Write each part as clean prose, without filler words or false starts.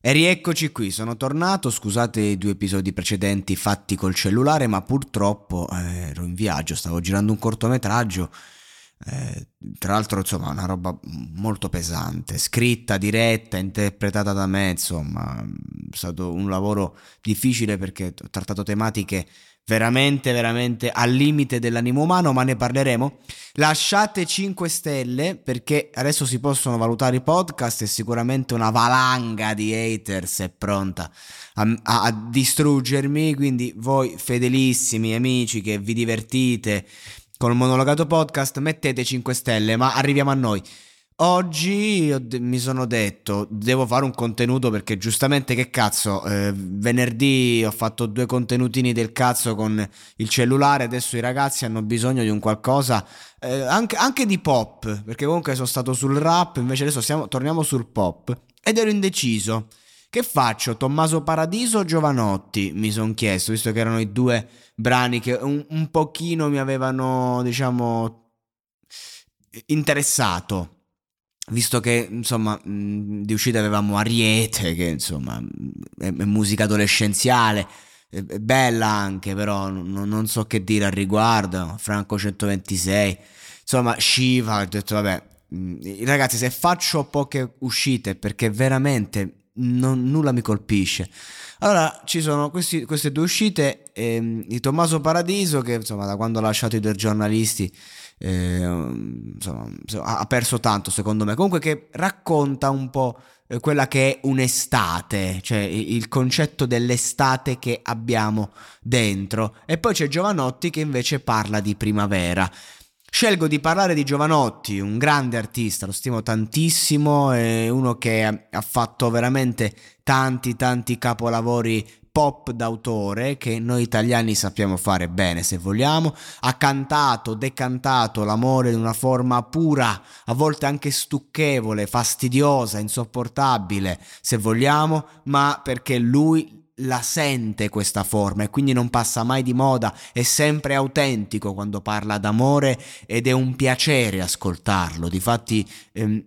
E rieccoci qui, sono tornato, scusate i 2 episodi precedenti fatti col cellulare, ma purtroppo ero in viaggio, stavo girando un cortometraggio, tra l'altro insomma una roba molto pesante, scritta, diretta, interpretata da me, insomma è stato un lavoro difficile perché ho trattato tematiche veramente veramente al limite dell'animo umano, ma ne parleremo. Lasciate 5 stelle perché adesso si possono valutare i podcast e sicuramente una valanga di haters è pronta a distruggermi, quindi voi fedelissimi amici che vi divertite col monologato podcast mettete 5 stelle, ma arriviamo a noi. Oggi mi sono detto devo fare un contenuto perché giustamente che cazzo, venerdì ho fatto 2 contenutini del cazzo con il cellulare, adesso i ragazzi hanno bisogno di un qualcosa anche di pop, perché comunque sono stato sul rap, invece adesso torniamo sul pop ed ero indeciso. Che faccio? Tommaso Paradiso o Jovanotti? Mi sono chiesto, visto che erano i 2 brani che un pochino mi avevano, diciamo, interessato. Visto che, insomma, di uscita avevamo Ariete, che, insomma, è musica adolescenziale, è bella anche, però non so che dire al riguardo, Franco 126, insomma, Shiva, ho detto, vabbè, ragazzi, se faccio poche uscite, perché veramente... nulla mi colpisce. Allora ci sono queste 2 uscite di Tommaso Paradiso, che insomma da quando ha lasciato i 2 giornalisti insomma, ha perso tanto secondo me, comunque, che racconta un po' quella che è un'estate, cioè il concetto dell'estate che abbiamo dentro, e poi c'è Jovanotti che invece parla di primavera. Scelgo di parlare di Jovanotti, un grande artista, lo stimo tantissimo, è uno che ha fatto veramente tanti capolavori pop d'autore che noi italiani sappiamo fare bene se vogliamo. Ha cantato, decantato l'amore in una forma pura, a volte anche stucchevole, fastidiosa, insopportabile se vogliamo, ma perché lui la sente questa forma e quindi non passa mai di moda, è sempre autentico quando parla d'amore ed è un piacere ascoltarlo. Difatti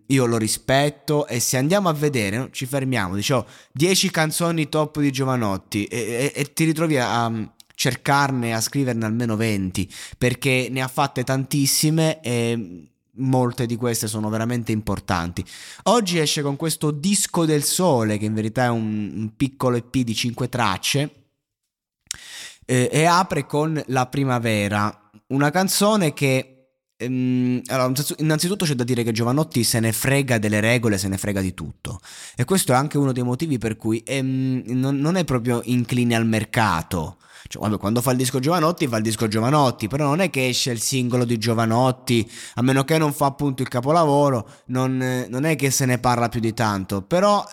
io lo rispetto, e se andiamo a vedere, no? Ci fermiamo, dicevo, 10 canzoni top di Jovanotti e ti ritrovi a cercarne, a scriverne almeno 20, perché ne ha fatte tantissime e molte di queste sono veramente importanti. Oggi esce con questo Disco del Sole, che in verità è un piccolo EP di 5 tracce, e apre con La Primavera, una canzone che allora, innanzitutto c'è da dire che Jovanotti se ne frega delle regole, se ne frega di tutto, e questo è anche uno dei motivi per cui non è proprio incline al mercato. Cioè, vabbè, quando fa il disco Jovanotti, però non è che esce il singolo di Jovanotti, a meno che non fa appunto il capolavoro, non è che se ne parla più di tanto, però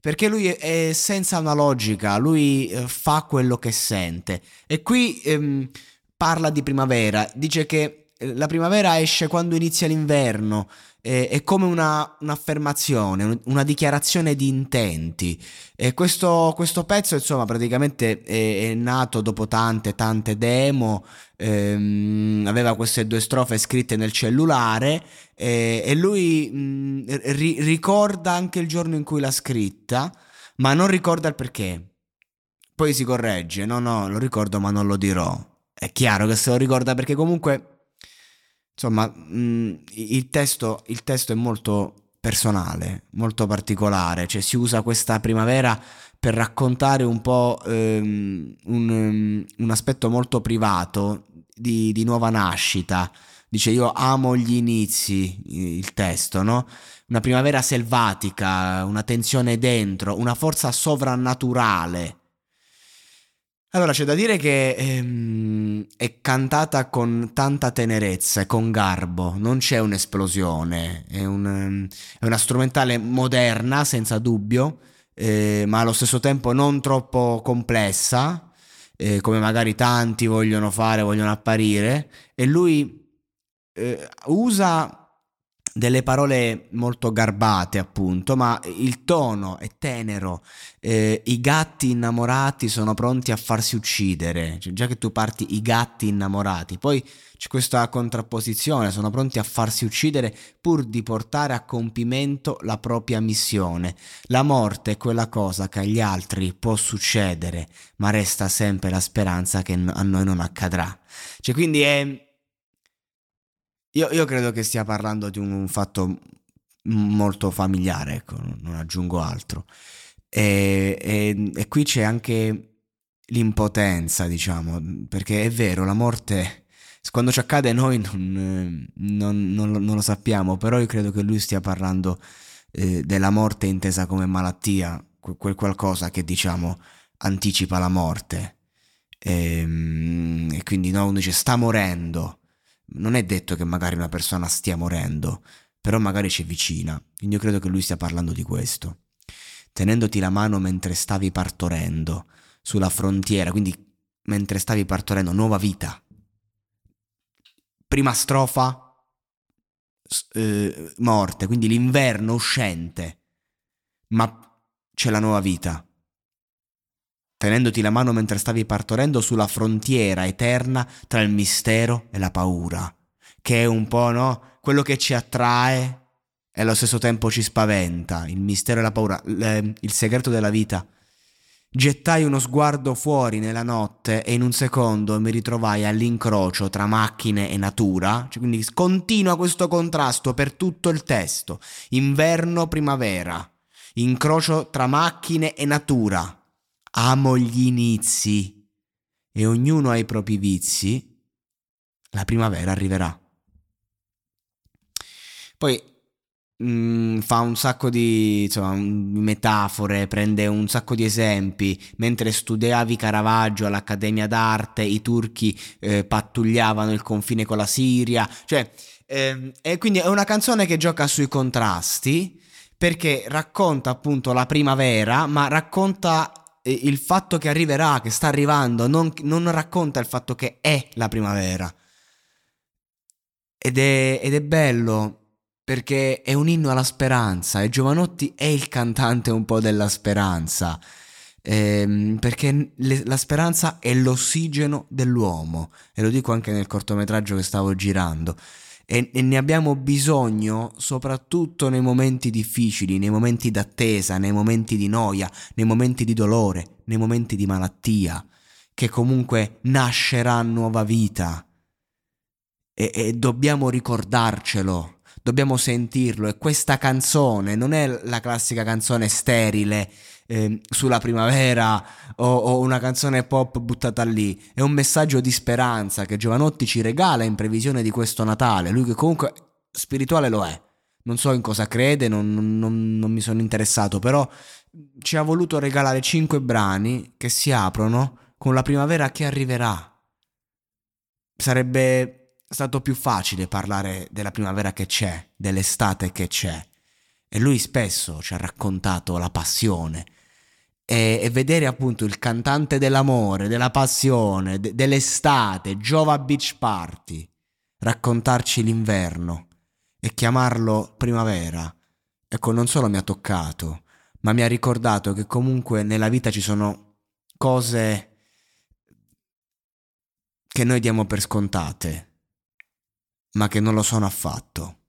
perché lui è senza una logica, lui fa quello che sente, e qui parla di primavera, dice che la primavera esce quando inizia l'inverno, è come un'affermazione, una dichiarazione di intenti, e questo pezzo insomma praticamente è nato dopo tante demo, aveva queste 2 strofe scritte nel cellulare, e lui ricorda anche il giorno in cui l'ha scritta, ma non ricorda il perché, poi si corregge, no lo ricordo ma non lo dirò. È chiaro che se lo ricorda, perché comunque insomma, il testo è molto personale, molto particolare, cioè si usa questa primavera per raccontare un po' un aspetto molto privato di nuova nascita, dice io amo gli inizi, il testo, no? Una primavera selvatica, una tensione dentro, una forza sovrannaturale. Allora c'è da dire che è cantata con tanta tenerezza e con garbo, non c'è un'esplosione, è una strumentale moderna senza dubbio, ma allo stesso tempo non troppo complessa, come magari tanti vogliono fare, vogliono apparire, e lui usa delle parole molto garbate appunto, ma il tono è tenero, i gatti innamorati sono pronti a farsi uccidere, cioè, già che tu parti i gatti innamorati, poi c'è questa contrapposizione, sono pronti a farsi uccidere pur di portare a compimento la propria missione, la morte è quella cosa che agli altri può succedere, ma resta sempre la speranza che a noi non accadrà, cioè quindi è... Io credo che stia parlando di un fatto molto familiare, ecco, non aggiungo altro. E qui c'è anche l'impotenza, diciamo, perché è vero, la morte, quando ci accade noi non lo sappiamo, però io credo che lui stia parlando della morte intesa come malattia, quel qualcosa che, diciamo, anticipa la morte. E quindi no, uno dice sta morendo. Non è detto che magari una persona stia morendo, però magari c'è vicina, quindi io credo che lui stia parlando di questo. Tenendoti la mano mentre stavi partorendo, sulla frontiera, quindi mentre stavi partorendo, nuova vita. Prima strofa, morte, quindi l'inverno uscente, ma c'è la nuova vita. Tenendoti la mano mentre stavi partorendo sulla frontiera eterna tra il mistero e la paura, che è un po', no? Quello che ci attrae e allo stesso tempo ci spaventa, il mistero e la paura, il segreto della vita. Gettai uno sguardo fuori nella notte e in un secondo mi ritrovai all'incrocio tra macchine e natura, cioè, quindi continua questo contrasto per tutto il testo, inverno-primavera, incrocio tra macchine e natura. Amo gli inizi e ognuno ha i propri vizi, la primavera arriverà. Poi fa un sacco di metafore, prende un sacco di esempi. Mentre studiavi Caravaggio all'Accademia d'Arte, i turchi pattugliavano il confine con la Siria, cioè, e quindi è una canzone che gioca sui contrasti, perché racconta appunto la primavera, ma racconta il fatto che arriverà, che sta arrivando, non racconta il fatto che è la primavera. Ed è bello perché è un inno alla speranza, e Jovanotti è il cantante un po' della speranza, perché la speranza è l'ossigeno dell'uomo, e lo dico anche nel cortometraggio che stavo girando, e ne abbiamo bisogno soprattutto nei momenti difficili, nei momenti d'attesa, nei momenti di noia, nei momenti di dolore, nei momenti di malattia, che comunque nascerà nuova vita, e dobbiamo ricordarcelo, dobbiamo sentirlo, e questa canzone non è la classica canzone sterile sulla primavera o una canzone pop buttata lì, è un messaggio di speranza che Jovanotti ci regala in previsione di questo Natale, lui che comunque spirituale lo è, non so in cosa crede, non mi sono interessato, però ci ha voluto regalare 5 brani che si aprono con la primavera che arriverà. Sarebbe stato più facile parlare della primavera che c'è, dell'estate che c'è, e lui spesso ci ha raccontato la passione, e vedere appunto il cantante dell'amore, della passione, dell'estate, Jova Beach Party, raccontarci l'inverno e chiamarlo primavera, ecco, non solo mi ha toccato, ma mi ha ricordato che comunque nella vita ci sono cose che noi diamo per scontate, ma che non lo sono affatto.